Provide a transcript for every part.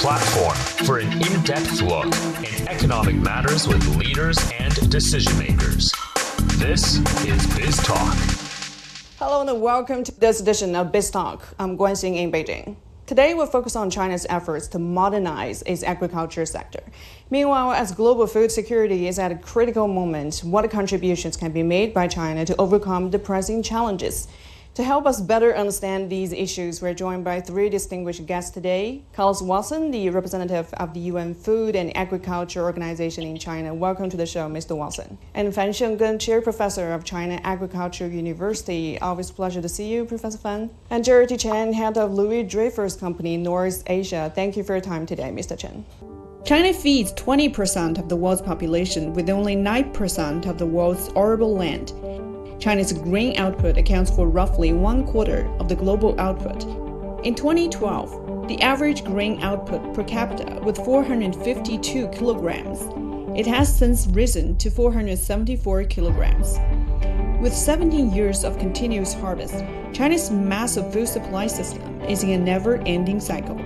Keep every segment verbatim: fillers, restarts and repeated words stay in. platform for an in-depth look in economic matters with leaders and decision makers. This is BizTalk. Hello and welcome to this edition of BizTalk. I'm Guanxing in Beijing. Today, we'll focus on China's efforts to modernize its agriculture sector. Meanwhile, as global food security is at a critical moment, what contributions can be made by China to overcome the pressing challenges? To help us better understand these issues, we're joined by three distinguished guests today. Carlos Watson, the representative of the U N Food and Agriculture Organization in China. Welcome to the show, Mister Watson. And Fan Shenggen, Chair Professor of China Agriculture University. Always a pleasure to see you, Professor Fan. And Jerry T. Chen, head of Louis Dreyfus Company, North Asia. Thank you for your time today, Mister Chen. China feeds twenty percent of the world's population with only nine percent of the world's arable land. China's grain output accounts for roughly one quarter of the global output. In twenty twelve, the average grain output per capita was four hundred fifty-two kilograms. It has since risen to four hundred seventy-four kilograms. With seventeen years of continuous harvest, China's massive food supply system is in a never-ending cycle.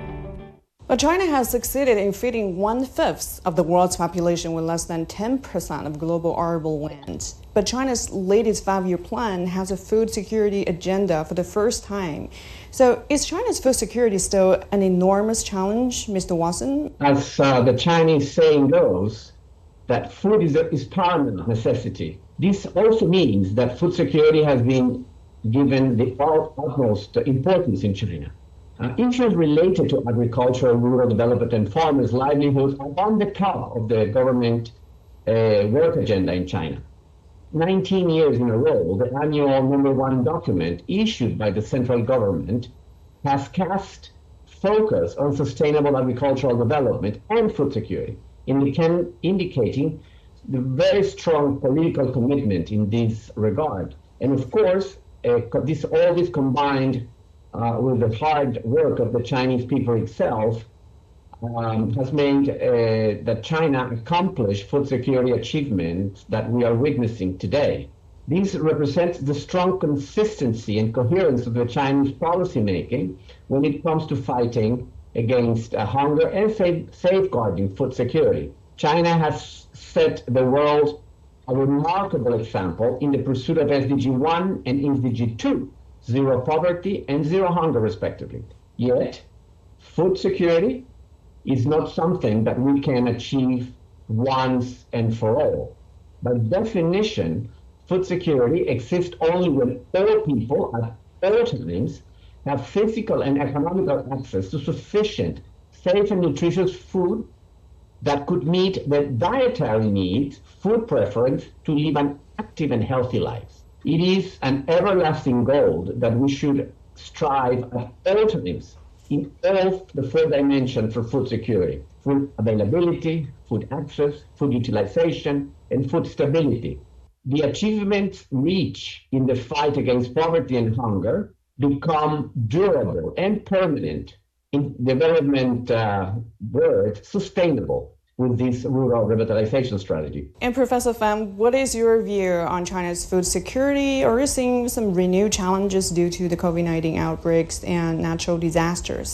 But China has succeeded in feeding one-fifth of the world's population with less than ten percent of global arable land. But China's latest five-year plan has a food security agenda for the first time. So is China's food security still an enormous challenge, Mister Watson? As uh, the Chinese saying goes, that food is a is paramount necessity. This also means that food security has been given the utmost importance in China. Uh, issues related to agriculture, rural development, and farmers' livelihoods are on the top of the government uh, work agenda in China. nineteen years in a row, the annual number one document issued by the central government has cast focus on sustainable agricultural development and food security, indic- indicating the very strong political commitment in this regard. And of course, uh, this all this combined Uh, with the hard work of the Chinese people itself, um, has made uh, that China accomplish food security achievements that we are witnessing today. These represent the strong consistency and coherence of the Chinese policymaking when it comes to fighting against uh, hunger and safe safeguarding food security. China has set the world a remarkable example in the pursuit of S D G one and S D G two. Zero poverty and zero hunger, respectively. Yet, food security is not something that we can achieve once and for all. By definition, food security exists only when all people at all times have physical and economical access to sufficient, safe and nutritious food that could meet their dietary needs, food preference, to live an active and healthy life. It is an everlasting goal that we should strive at all times in all the four dimensions for food security: food availability, food access, food utilization, and food stability. The achievements reached in the fight against poverty and hunger become durable and permanent in development uh, word, sustainable, with this rural revitalization strategy. And Professor Pham, what is your view on China's food security? Are you seeing some renewed challenges due to the COVID nineteen outbreaks and natural disasters?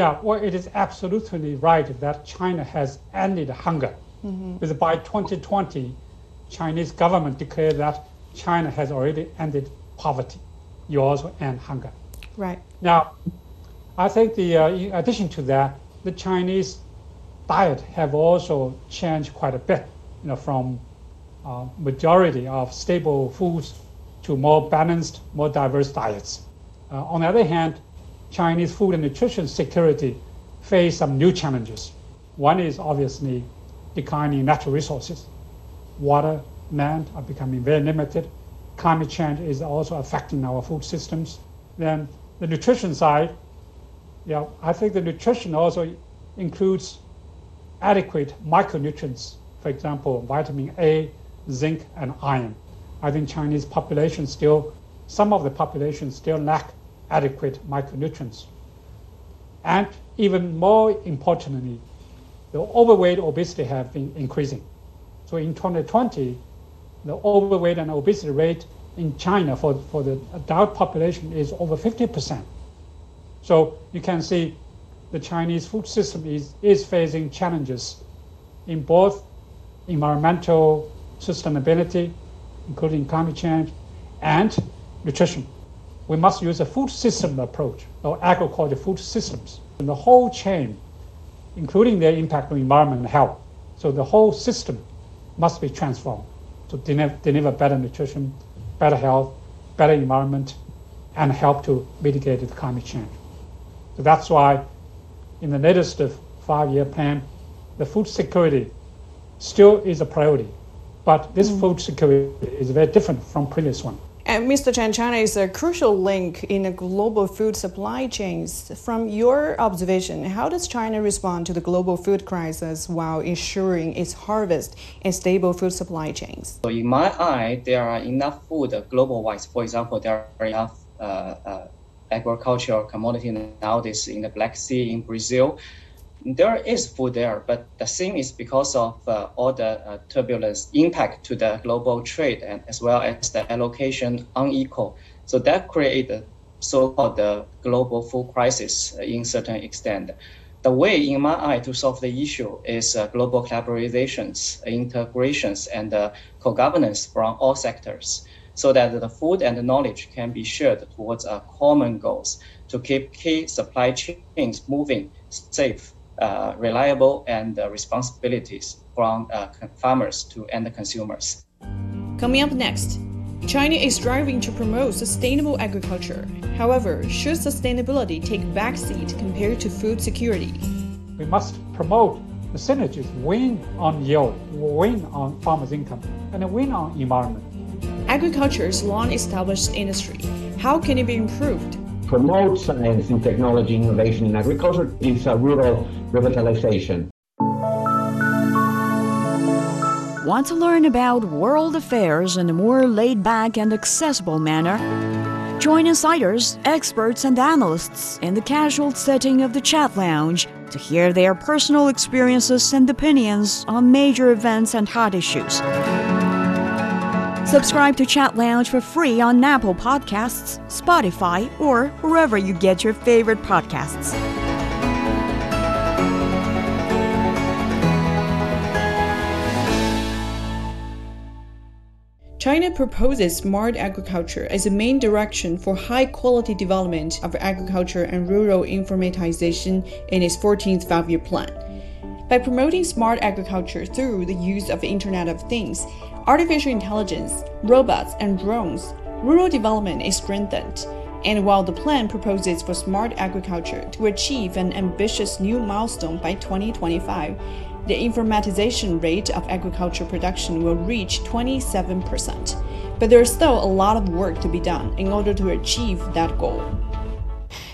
Yeah, well, it is absolutely right that China has ended hunger. Mm-hmm. Because by twenty twenty, Chinese government declared that China has already ended poverty. You also end hunger. Right. Now, I think the uh, in addition to that, the Chinese diet have also changed quite a bit, you know, from uh, majority of staple foods to more balanced, more diverse diets. Uh, on the other hand, Chinese food and nutrition security face some new challenges. One is obviously declining natural resources. Water, land are becoming very limited. Climate change is also affecting our food systems. Then the nutrition side, you know, I think the nutrition also includes adequate micronutrients, for example, vitamin A, zinc, and iron. I think Chinese population still, some of the population still lack adequate micronutrients. And even more importantly, the overweight and obesity have been increasing. So in twenty twenty, the overweight and obesity rate in China for, for the adult population is over fifty percent. So you can see the Chinese food system is, is facing challenges in both environmental sustainability, including climate change, and nutrition. We must use a food system approach, or agriculture food systems, and the whole chain, including their impact on environment and health. So the whole system must be transformed to deliver better nutrition, better health, better environment, and help to mitigate the climate change. So that's why in the latest five-year plan, the food security still is a priority, but this mm. food security is very different from previous one. And Mister Chen, China is a crucial link in the global food supply chains. From your observation, how does China respond to the global food crisis while ensuring its harvest and stable food supply chains? So in my eye, there are enough food global-wise. For example, there are enough uh, uh, agricultural commodity nowadays in the Black Sea, in Brazil. There is food there, but the thing is because of uh, all the uh, turbulence impact to the global trade and as well as the allocation unequal. So that created so-called uh, global food crisis uh, in certain extent. The way in my eye to solve the issue is uh, global collaborations, integrations, and uh, co-governance from all sectors, so that the food and the knowledge can be shared towards our common goals to keep key supply chains moving safe, uh, reliable, and uh, responsibilities from uh, farmers to end consumers. Coming up next, China is striving to promote sustainable agriculture. However, should sustainability take backseat compared to food security? We must promote the synergies, win on yield, win on farmers' income, and win on environment. Agriculture is a long-established industry. How can it be improved? Promote science and technology innovation in agriculture is a rural revitalization. Want to learn about world affairs in a more laid-back and accessible manner? Join insiders, experts, and analysts in the casual setting of the chat lounge to hear their personal experiences and opinions on major events and hot issues. Subscribe to Chat Lounge for free on Apple Podcasts, Spotify, or wherever you get your favorite podcasts. China proposes smart agriculture as a main direction for high-quality development of agriculture and rural informatization in its fourteenth five-year plan. By promoting smart agriculture through the use of the Internet of Things, artificial intelligence, robots, and drones, rural development is strengthened. And while the plan proposes for smart agriculture to achieve an ambitious new milestone by twenty twenty-five, the informatization rate of agriculture production will reach twenty-seven percent. But there is still a lot of work to be done in order to achieve that goal.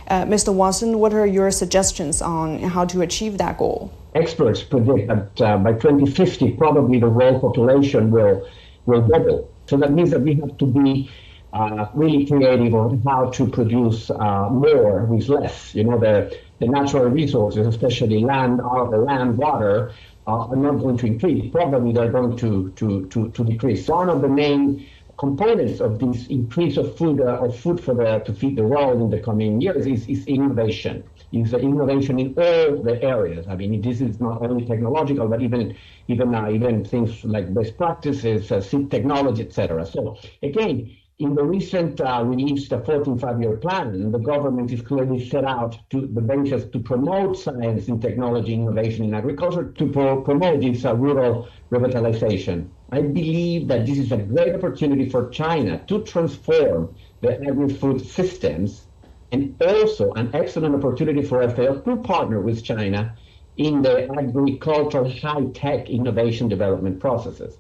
Uh, Mister Watson, what are your suggestions on how to achieve that goal? Experts predict that uh, by twenty fifty, probably the world population will will double. So that means that we have to be uh, really creative on how to produce uh, more with less. You know, the, the natural resources, especially land, or the land, water, uh, are not going to increase. Probably they're going to to to, to decrease. So one of the main components of this increase of food uh, of food for the to feed the world in the coming years is, is innovation. Is the innovation in all the areas. I mean, this is not only technological, but even even uh, even things like best practices, uh, seed technology, et cetera. So again, in the recent uh, release, the fourteenth five-year plan, the government is clearly set out to the ventures to promote science and technology innovation in agriculture to pro- promote this uh, rural revitalization. I believe that this is a great opportunity for China to transform the agri-food systems and also an excellent opportunity for F A O to partner with China in the agricultural high-tech innovation development processes.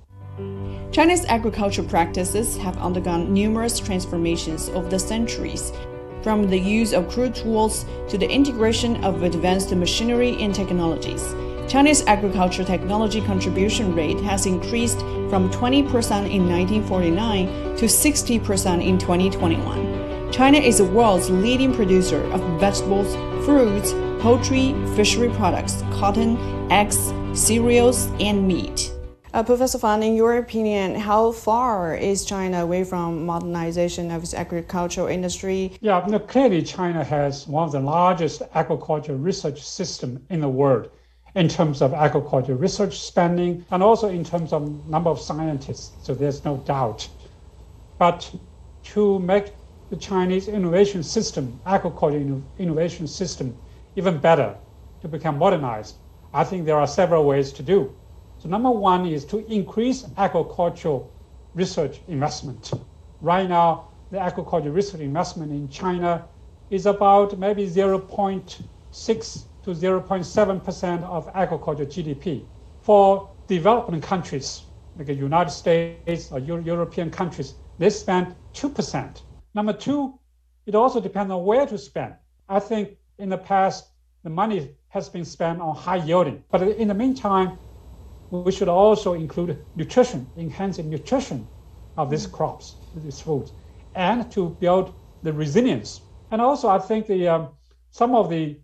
China's agricultural practices have undergone numerous transformations over the centuries, from the use of crude tools to the integration of advanced machinery and technologies. China's agricultural technology contribution rate has increased from twenty percent in nineteen forty-nine to sixty percent in twenty twenty-one. China is the world's leading producer of vegetables, fruits, poultry, fishery products, cotton, eggs, cereals, and meat. Uh, Professor Fan, in your opinion, how far is China away from modernization of its agricultural industry? Yeah, no, clearly China has one of the largest agricultural research systems in the world in terms of agricultural research spending and also in terms of number of scientists, so there's no doubt. But to make the Chinese innovation system, agricultural innovation system, even better, to become modernized, I think there are several ways to do. So number one is to increase agricultural research investment. Right now, the agricultural research investment in China is about maybe zero point six to zero point seven percent of agricultural G D P. For developing countries, like the United States or Euro- European countries, they spend two percent. Number two, it also depends on where to spend. I think in the past, the money has been spent on high yielding, but in the meantime, we should also include nutrition, enhancing nutrition of these crops, these foods, and to build the resilience. And also, I think the um, some of the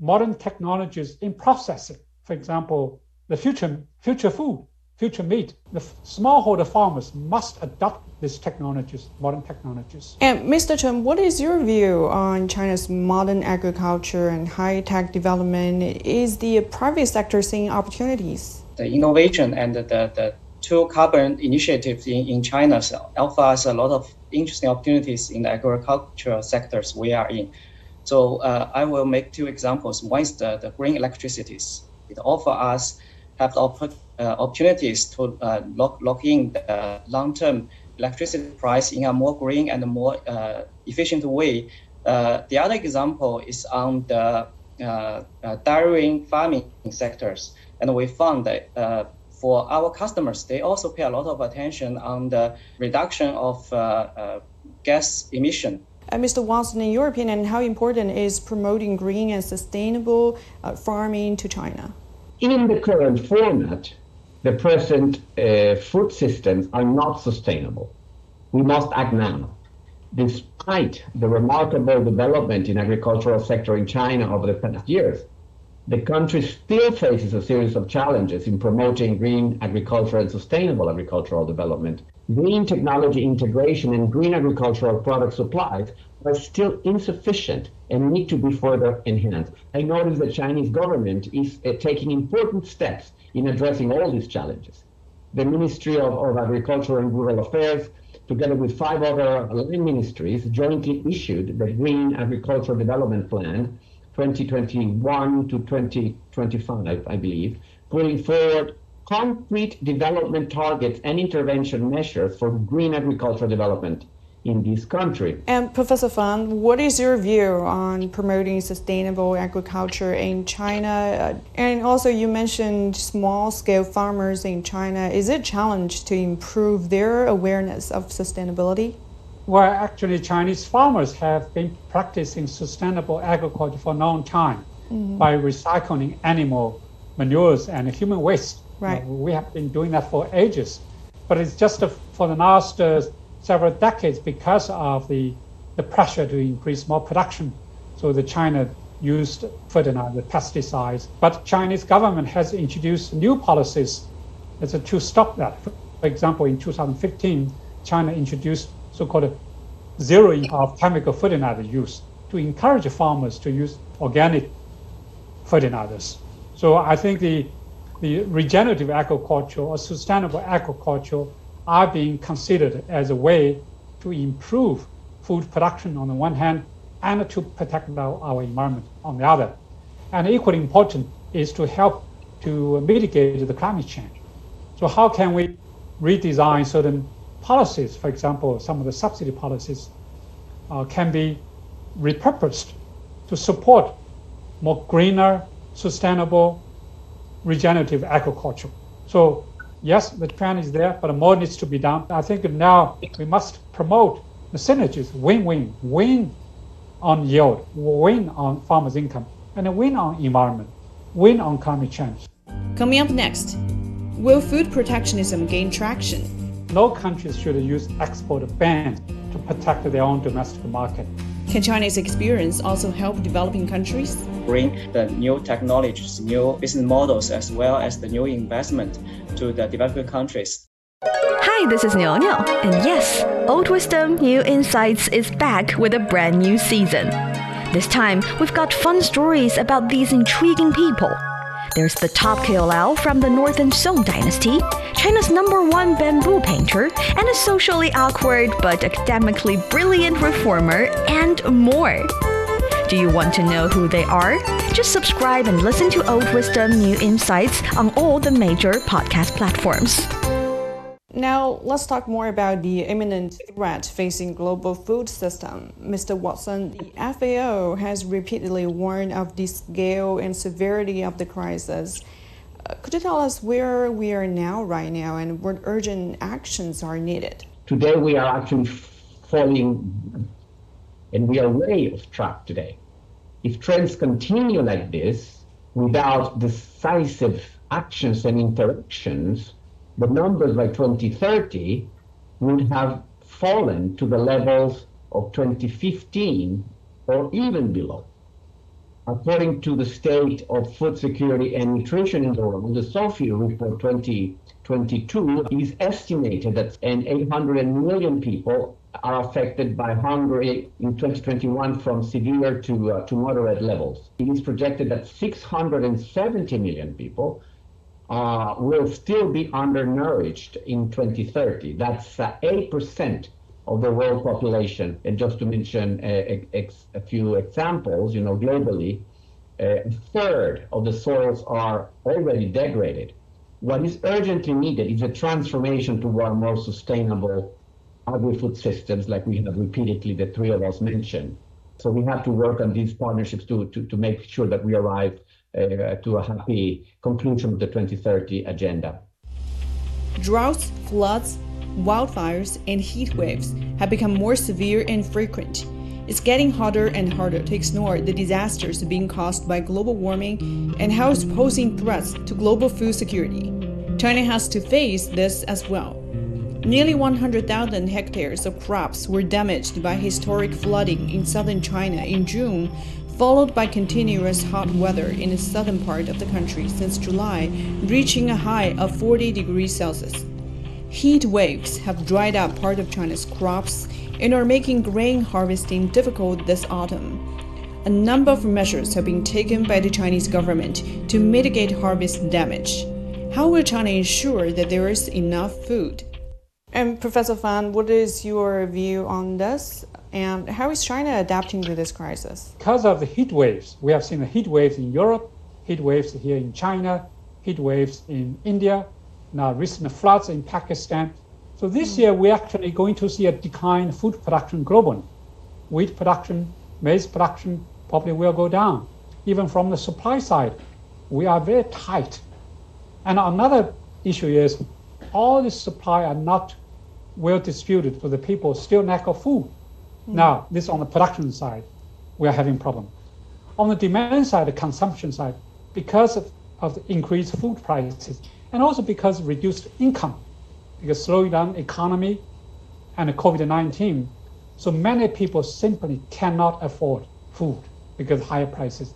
modern technologies in processing, for example, the future future food, future meat, the smallholder farmers must adopt these technologies, modern technologies. And Mister Chen, what is your view on China's modern agriculture and high-tech development? Is the private sector seeing opportunities? The innovation and the, the two carbon initiatives in, in China offers a lot of interesting opportunities in the agricultural sectors we are in. So uh, I will make two examples. One is the, the green electricities. It offers us have the op- uh, opportunities to uh, lock, lock in the long-term electricity price in a more green and a more uh, efficient way. Uh, the other example is on the uh, uh, dairy farming sectors. And we found that uh, for our customers, they also pay a lot of attention on the reduction of uh, uh, gas emission. Uh, Mister Watson, in your opinion, how important is promoting green and sustainable uh, farming to China? In the current format, the present uh, food systems are not sustainable. We must act now. Despite the remarkable development in agricultural sector in China over the past years, the country still faces a series of challenges in promoting green agriculture and sustainable agricultural development. Green technology integration and green agricultural product supplies are still insufficient and need to be further enhanced. I notice the Chinese government is uh, taking important steps in addressing all these challenges. The Ministry of, of Agriculture and Rural Affairs, together with five other ministries, jointly issued the Green Agricultural Development Plan twenty twenty-one to twenty twenty-five, I believe, putting forward concrete development targets and intervention measures for green agricultural development in this country. And Professor Fan, what is your view on promoting sustainable agriculture in China? And also you mentioned small-scale farmers in China. Is it a challenge to improve their awareness of sustainability? Well, actually, Chinese farmers have been practicing sustainable agriculture for a long time mm-hmm. by recycling animal manures and human waste. Right. You know, we have been doing that for ages. But it's just a, for the last uh, several decades, because of the, the pressure to increase more production. So the China used fertilizer, pesticides. But Chinese government has introduced new policies as a, to stop that. For example, in two thousand fifteen, China introduced so-called zeroing of chemical fertilizer use to encourage farmers to use organic fertilizers. So I think the, the regenerative agriculture or sustainable agriculture are being considered as a way to improve food production on the one hand and to protect our, our environment on the other. And equally important is to help to mitigate the climate change. So how can we redesign certain policies, for example, some of the subsidy policies uh, can be repurposed to support more greener, sustainable, regenerative agriculture. So yes, the trend is there, but more needs to be done. I think now we must promote the synergies, win-win, win on yield, win on farmers' income, and a win on environment, win on climate change. Coming up next, will food protectionism gain traction? No countries should use export bans to protect their own domestic market. Can China's experience also help developing countries? Bring the new technologies, new business models, as well as the new investment to the developing countries. Hi, this is Niao Niao, and yes, Old Wisdom, New Insights is back with a brand new season. This time, we've got fun stories about these intriguing people. There's the top K O L from the Northern Song Dynasty, China's number one bamboo painter, and a socially awkward but academically brilliant reformer, and more. Do you want to know who they are? Just subscribe and listen to Old Wisdom, New Insights on all the major podcast platforms. Now, let's talk more about the imminent threat facing global food system. Mister Watson, the F A O has repeatedly warned of the scale and severity of the crisis. Uh, could you tell us where we are now, right now, and what urgent actions are needed? Today, we are actually falling, and we are way off track today. If trends continue like this, without decisive actions and interactions, the numbers by twenty thirty would have fallen to the levels of twenty fifteen or even below. According to the State of Food Security and Nutrition in the World, the SOFI report twenty twenty-two is estimated that an eight hundred million people are affected by hunger in twenty twenty-one from severe to, uh, to moderate levels. It is projected that six hundred seventy million people Uh, will still be undernourished in twenty thirty. That's uh, eight percent of the world population. And just to mention a, a, a few examples, you know, globally, uh, a third of the soils are already degraded. What is urgently needed is a transformation toward more sustainable agri-food systems, like we have repeatedly, the three of us mentioned. So we have to work on these partnerships to, to, to make sure that we arrive Uh, to a happy conclusion of the twenty thirty agenda. Droughts, floods, wildfires, and heat waves have become more severe and frequent. It's getting harder and harder to ignore the disasters being caused by global warming and how it's posing threats to global food security. China has to face this as well. Nearly one hundred thousand hectares of crops were damaged by historic flooding in southern China in June, followed by continuous hot weather in the southern part of the country since July, reaching a high of forty degrees Celsius. Heat waves have dried up part of China's crops and are making grain harvesting difficult this autumn. A number of measures have been taken by the Chinese government to mitigate harvest damage. How will China ensure that there is enough food? And Professor Fan, what is your view on this? And how is China adapting to this crisis? Because of the heat waves, we have seen the heat waves in Europe, heat waves here in China, heat waves in India, now recent floods in Pakistan. So this year, we're actually going to see a decline in food production globally. Wheat production, maize production probably will go down. Even from the supply side, we are very tight. And another issue is all the supply are not well distributed for the people still lack of food. Now, this on the production side, we are having problem. On the demand side, the consumption side, because of, of the increased food prices, and also because of reduced income, because slowing down economy and COVID nineteen, so many people simply cannot afford food because of higher prices,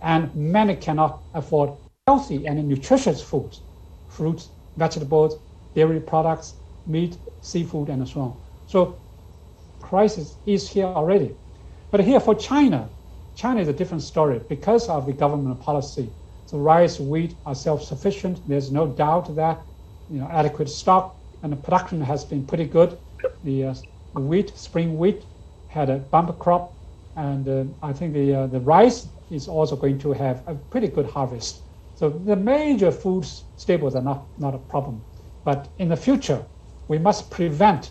and many cannot afford healthy and nutritious foods, fruits, vegetables, dairy products, meat, seafood, and so on. So crisis is here already. But here for China, China is a different story because of the government policy. So rice, wheat are self-sufficient. There's no doubt that, you know, adequate stock and the production has been pretty good. The uh, wheat, spring wheat had a bumper crop. And uh, I think the, uh, the rice is also going to have a pretty good harvest. So the major food staples are not, not a problem. But in the future, we must prevent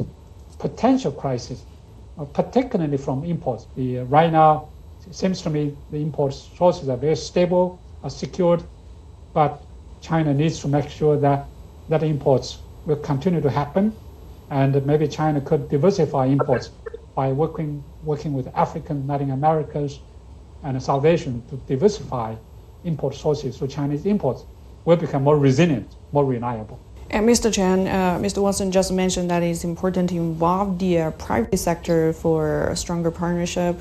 potential crisis, particularly from imports. The, uh, right now, it seems to me the import sources are very stable, are secured, but China needs to make sure that, that imports will continue to happen, and maybe China could diversify imports by working working with African, Latin Americans, and South Asian to diversify import sources so Chinese imports will become more resilient, more reliable. And Mister Chen, uh, Mister Watson just mentioned that it's important to involve the uh, private sector for a stronger partnership.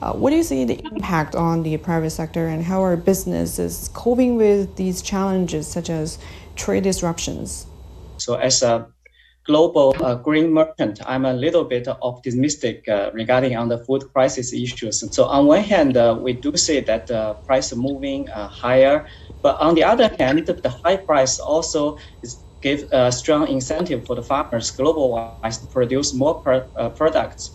Uh, what do you see the impact on the private sector, and how are businesses coping with these challenges such as trade disruptions? So as a global uh, green merchant, I'm a little bit optimistic uh, regarding on the food crisis issues. So on one hand, uh, we do see that uh, price moving uh, higher, but on the other hand, the high price also is give a strong incentive for the farmers global-wise to produce more per, uh, products.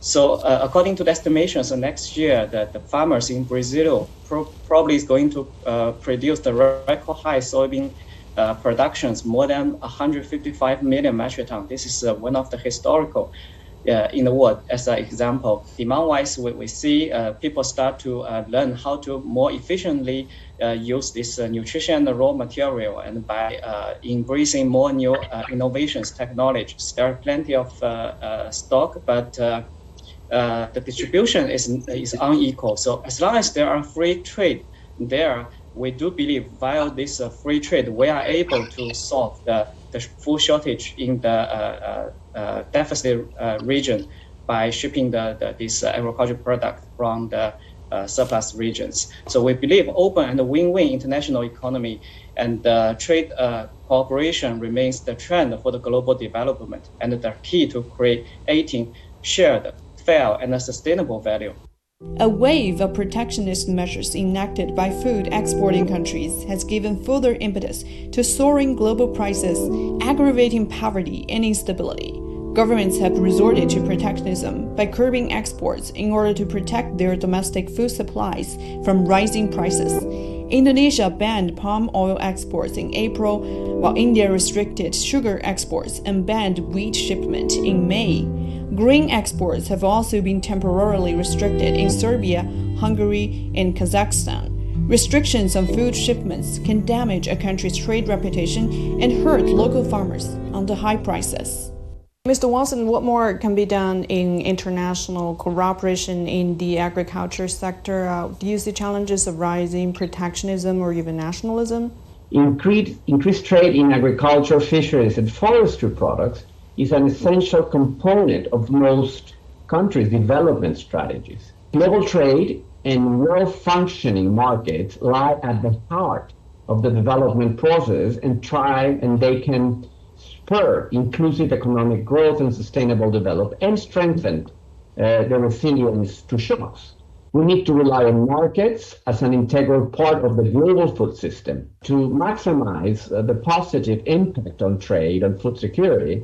So uh, according to the estimations, so next year the, the farmers in Brazil pro probably is going to uh, produce the record high soybean uh, productions, more than one hundred fifty-five million metric tons. This is uh, one of the historical uh, in the world as an example. Demand-wise, we, we see uh, people start to uh, learn how to more efficiently uh, use this uh, nutrition and raw material, and by uh, embracing more new uh, innovations, technologies. There are plenty of uh, uh, stock, but uh, Uh, the distribution is is unequal. So as long as there are free trade there, we do believe via this uh, free trade, we are able to solve the, the food shortage in the uh, uh, deficit uh, region by shipping the, the this uh, agricultural product from the uh, surplus regions. So we believe open and win-win international economy and uh, trade uh, cooperation remains the trend for the global development and the key to creating shared, fair and a sustainable value. A wave of protectionist measures enacted by food exporting countries has given further impetus to soaring global prices, aggravating poverty and instability. Governments have resorted to protectionism by curbing exports in order to protect their domestic food supplies from rising prices. Indonesia banned palm oil exports in April, while India restricted sugar exports and banned wheat shipment in May. Grain exports have also been temporarily restricted in Serbia, Hungary, and Kazakhstan. Restrictions on food shipments can damage a country's trade reputation and hurt local farmers under high prices. Mister Watson, what more can be done in international cooperation in the agriculture sector? Uh, do you see challenges of rising protectionism or even nationalism? Increased, increased trade in agriculture, fisheries, and forestry products is an essential component of most countries' development strategies. Global trade and well-functioning markets lie at the heart of the development process and try and they can spur inclusive economic growth and sustainable development and strengthen uh, the resilience to shocks. We need to rely on markets as an integral part of the global food system to maximize uh, the positive impact on trade and food security.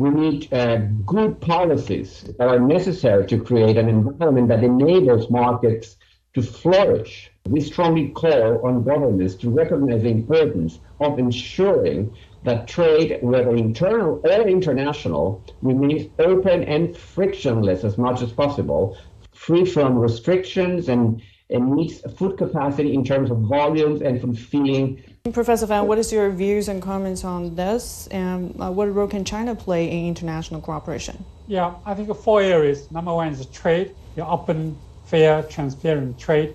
We need uh, good policies that are necessary to create an environment that enables markets to flourish. We strongly call on governments to recognize the importance of ensuring that trade, whether internal or international, remains open and frictionless as much as possible, free from restrictions and, and meets food capacity in terms of volumes and from feeding. Professor Fan, what is your views and comments on this, and uh, what role can China play in international cooperation? Yeah, I think four areas. Number one is trade. The open, fair, transparent trade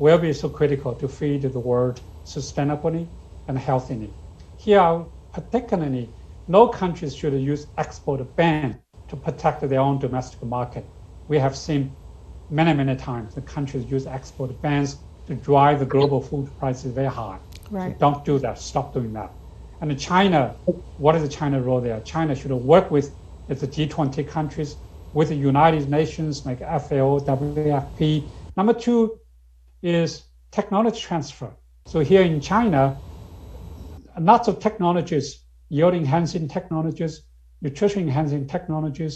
will be so critical to feed the world sustainably and healthily. Here, particularly, no countries should use export ban to protect their own domestic market. We have seen many, many times the countries use export bans to drive the global food prices very high. Right. So don't do that. Stop doing that. And China, what is China's role there? China should work with the G twenty countries, with the United Nations, like F A O, W F P. Number two is technology transfer. So here in China, lots of technologies, yield enhancing technologies, nutrition enhancing technologies,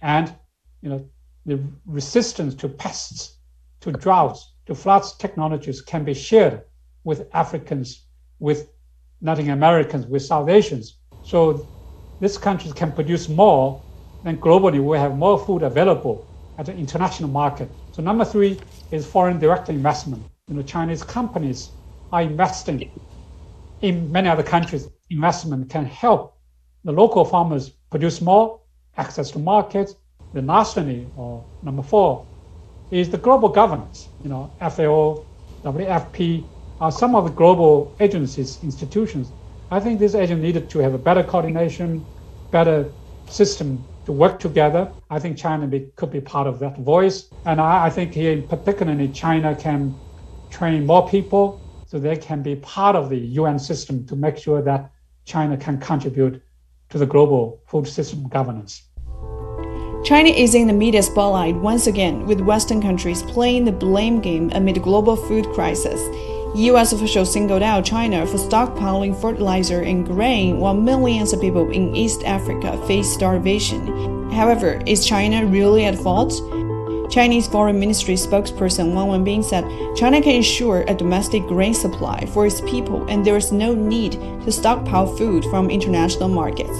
and you know the resistance to pests, to droughts, to floods technologies can be shared with Africans, with Latin Americans, with South Asians. So these countries can produce more, and globally we have more food available at the international market. So number three is foreign direct investment. You know, Chinese companies are investing in many other countries. Investment can help the local farmers produce more, access to markets. Then lastly, or number four, is the global governance. You know, F A O, W F P, are some of the global agencies, institutions. I think these agents needed to have a better coordination, better system to work together. I think China be, could be part of that voice. And I, I think here in particular, China can train more people so they can be part of the U N system to make sure that China can contribute to the global food system governance. China is in the media spotlight once again, with Western countries playing the blame game amid the global food crisis. U S officials singled out China for stockpiling fertilizer and grain, while millions of people in East Africa face starvation. However, is China really at fault? Chinese Foreign Ministry spokesperson Wang Wenbin said China can ensure a domestic grain supply for its people, and there is no need to stockpile food from international markets.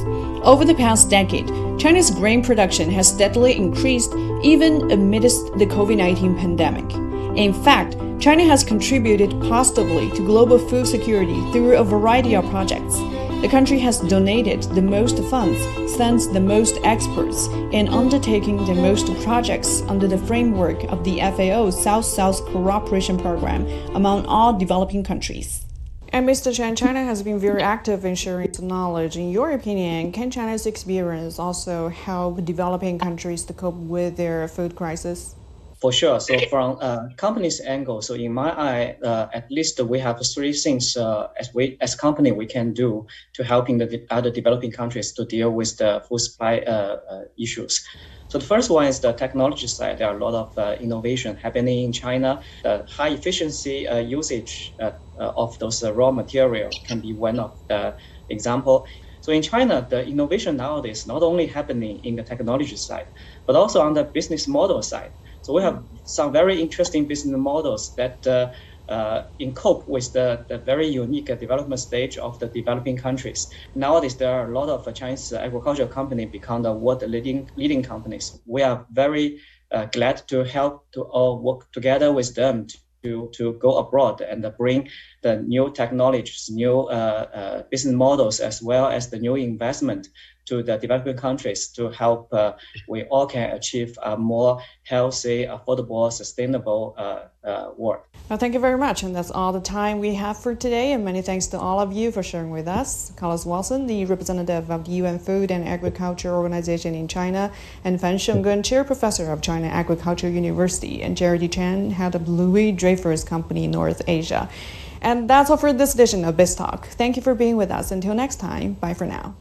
Over the past decade, China's grain production has steadily increased, even amidst the COVID nineteen pandemic. In fact, China has contributed positively to global food security through a variety of projects. The country has donated the most funds, sent the most experts, and undertaken the most projects under the framework of the F A O South-South Cooperation Program among all developing countries. And Mister Chen, China has been very active in sharing knowledge. In your opinion, can China's experience also help developing countries to cope with their food crisis? For sure. So from uh, company's angle, so in my eye, uh, at least we have three things uh, as we as company we can do to helping the de- other developing countries to deal with the food supply uh, uh, issues. So the first one is the technology side. There are a lot of uh, innovation happening in China. The high efficiency uh, usage uh, uh, of those uh, raw materials can be one of the example. So in China, the innovation nowadays not only happening in the technology side, but also on the business model side. So we have some very interesting business models that uh, uh, in cope with the, the very unique development stage of the developing countries. Nowadays, there are a lot of Chinese agricultural companies become the world leading leading companies. We are very uh, glad to help to all work together with them to, to go abroad and bring the new technologies, new uh, uh, business models, as well as the new investment to the developing countries to help uh, we all can achieve a more healthy, affordable, sustainable uh, uh, world. Well, thank you very much. And that's all the time we have for today. And many thanks to all of you for sharing with us. Carlos Watson, the representative of the U N Food and Agriculture Organization in China, and Fan Shenggen, chair professor of China Agriculture University, and Jerry T. Chen, head of Louis Dreyfus Company, North Asia. And that's all for this edition of BizTalk. Thank you for being with us. Until next time, bye for now.